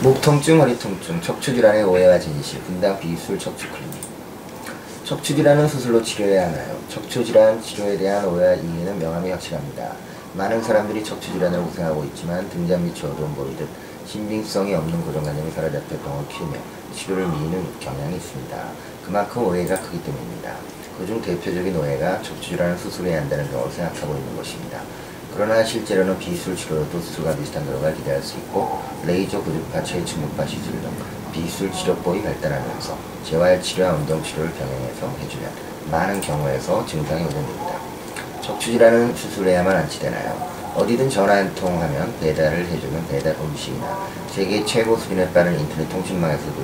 목 통증, 허리 통증, 척추 질환의 오해와 진실, 분당 비입술 척추 클리닉. 척추 질환은 수술로 치료해야 하나요? 척추 질환 치료에 대한 오해와 이유는 명확히 확실합니다. 많은 사람들이 척추 질환을 고생하고 있지만 등잔 밑이 어두운 보이듯 신빙성이 없는 고정관념이 사로잡혀 병을 키우며 치료를 미는 경향이 있습니다. 그만큼 오해가 크기 때문입니다. 그중 대표적인 오해가 척추 질환을 수술해야 한다는 경우를 생각하고 있는 것입니다. 그러나 실제로는 비수술 치료로도 수술과 비슷한 결과를 기대할 수 있고, 레이저 구조파, 최측무파 시술 등 비수술 치료법이 발달하면서 재활치료와 운동치료를 병행해서 해주면 많은 경우에서 증상이 오염됩니다. 척추질환은 수술해야만 안치되나요? 어디든 전화 한 통 하면 배달을 해주는 배달 음식이나 세계 최고 수준에 빠른 인터넷 통신망에서도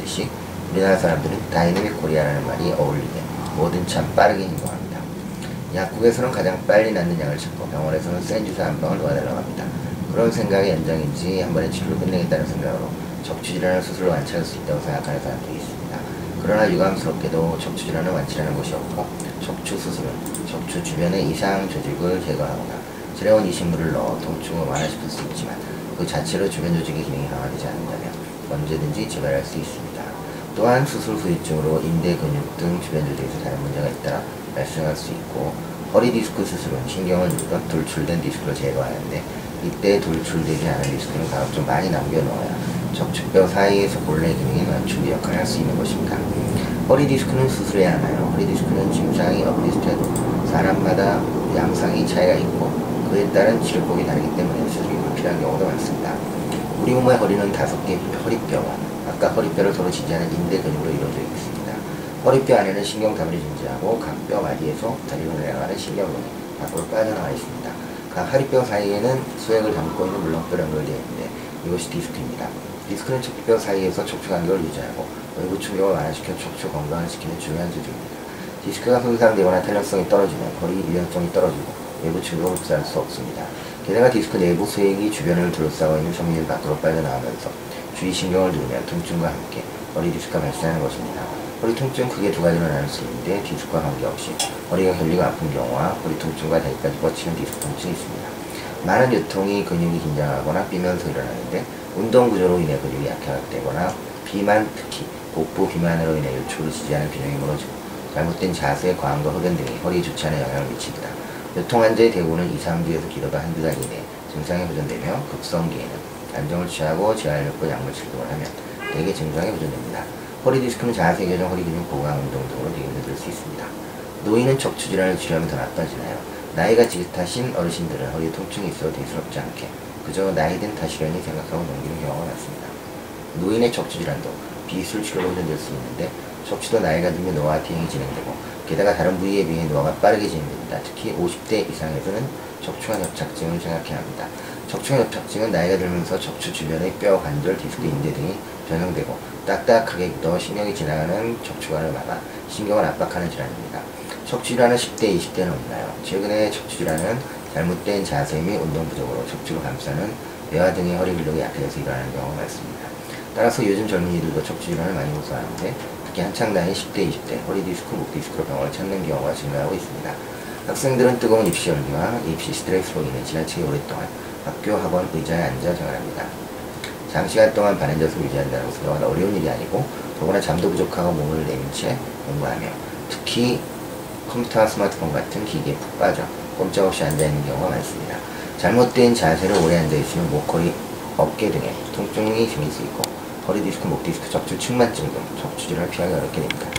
있듯이 우리나라 사람들은 다이내믹 코리아라는 말이 어울리게 뭐든 참 빠르게 행동합니다. 약국에서는 가장 빨리 낫는 약을 찾고 병원에서는 센 주사 한 방을 놓아달라고 합니다. 그런 생각이 연장인지 한 번에 치료를 끝내겠다는 생각으로 척추질환을 수술로 완치할 수 있다고 생각하는 사람들이 있습니다. 그러나 유감스럽게도 척추질환을 완치하는 곳이 없고, 척추수술은 척추 주변의 이상 조직을 제거하거나 들여온 이식물을 넣어 통증을 완화시킬 수 있지만 그 자체로 주변 조직의 기능이 강화되지 않는다면 언제든지 재발할 수 있습니다. 또한 수술 후유증으로 인대 근육 등 주변 조직에서 다른 문제가 있다 발생할 수 있고, 허리 디스크 수술은 신경을 누르던 돌출된 디스크를 제거하는데, 이때 돌출되지 않은 디스크는 간혹 좀 많이 남겨놓아야 척추뼈 사이에서 본래 기능이 완충의 역할을 할 수 있는 것입니다. 허리 디스크는 수술해야 하나요? 허리 디스크는 증상이 비슷해도 사람마다 양상이 차이가 있고 그에 따른 치료법이 다르기 때문에 수술이 불필요한 경우도 많습니다. 우리 몸의 허리는 5개의 허리뼈와 아까 허리뼈를 서로 지지하는 인대 근육으로 이루어져 있습니다. 허리뼈 안에는 신경담을 존재하고 각 뼈 마디에서 다리로 내려가는 신경론이 밖으로 빠져나와 있습니다. 각 허리뼈 사이에는 수액을 담고 있는 물렁뼈로 연결되어 있는데 이것이 디스크입니다. 디스크는 척추뼈 사이에서 척추 간격을 유지하고 외부 충격을 완화시켜 척추 건강을 지키는 중요한 조직입니다. 디스크가 손상되거나 탄력성이 떨어지면 거리 유연성이 떨어지고 외부 충격을 흡수할 수 없습니다. 게다가 디스크 내부 수액이 주변을 둘러싸고 있는 섬유질 밖으로 빠져나오면서 주위 신경을 누르면 통증과 함께 허리 디스크가 발생하는 것입니다. 허리 통증 크게 두 가지로 나눌 수 있는데, 디스크와 관계없이 허리가 결리고 아픈 경우와 허리 통증과 다리까지 뻗치는 디스크 통증이 있습니다. 많은 요통이 근육이 긴장하거나 삐면서 일어나는데 운동 구조로 인해 근육이 약화되거나 비만, 특히 복부 비만으로 인해 요추를 지지하는 균형이 무너지고 잘못된 자세, 과음과 흡연 등이 허리에 좋지 않은 영향을 미칩니다. 요통 환자의 대부분은 2, 3주에서 길어도 한두 달 이내 증상이 호전되며 급성기에는 안정을 취하고 재활력과 약물 치료를 하면 대개 증상이 호전됩니다. 허리 디스크는 자세 교정, 허리 근육 보강 운동 등으로 대응될 수 있습니다. 노인은 척추 질환을 치료하면 더 나빠지나요? 나이가 지긋하신 어르신들은 허리 통증이 있어도 대수롭지 않게 그저 나이든 탓이려니 생각하고 넘기는 경우가 많습니다. 노인의 척추 질환도 비술 치료로 호전될 수 있는데, 척추도 나이가 들면 노화 퇴행이 진행되고 게다가 다른 부위에 비해 노화가 빠르게 진행됩니다. 특히 50대 이상에서는 척추관 협착증을 생각해야 합니다. 척추관 협착증은 나이가 들면서 척추 주변의 뼈, 관절, 디스크, 인대 등이 변형되고 딱딱하게 굳어 신경이 지나가는 척추관을 막아 신경을 압박하는 질환입니다. 척추질환은 10대, 20대는 없나요? 최근에 척추질환은 잘못된 자세 및 운동 부족으로 척추를 감싸는 외화 등의 허리 근력이 약해져서 일어나는 경우가 많습니다. 따라서 요즘 젊은이들도 척추질환을 많이 호소하는데, 특히 한창 나이 10대, 20대 허리 디스크, 목 디스크로 병원을 찾는 경우가 증가하고 있습니다. 학생들은 뜨거운 입시 열기와 입시 스트레스로 인해 지나치게 오랫동안 학교, 학원, 의자에 앉아 생활합니다. 장시간 동안 바른 자세를 유지한다는 것은 너무나 어려운 일이 아니고, 더구나 잠도 부족하고 몸을 내민 채 공부하며 특히 컴퓨터와 스마트폰 같은 기기에 푹 빠져 꼼짝없이 앉아있는 경우가 많습니다. 잘못된 자세로 오래 앉아있으면 목, 허리, 어깨 등에 통증이 생길 수 있고 허리 디스크, 목 디스크, 척추 측만증 등 척추질환을 피하기 어렵게 됩니다.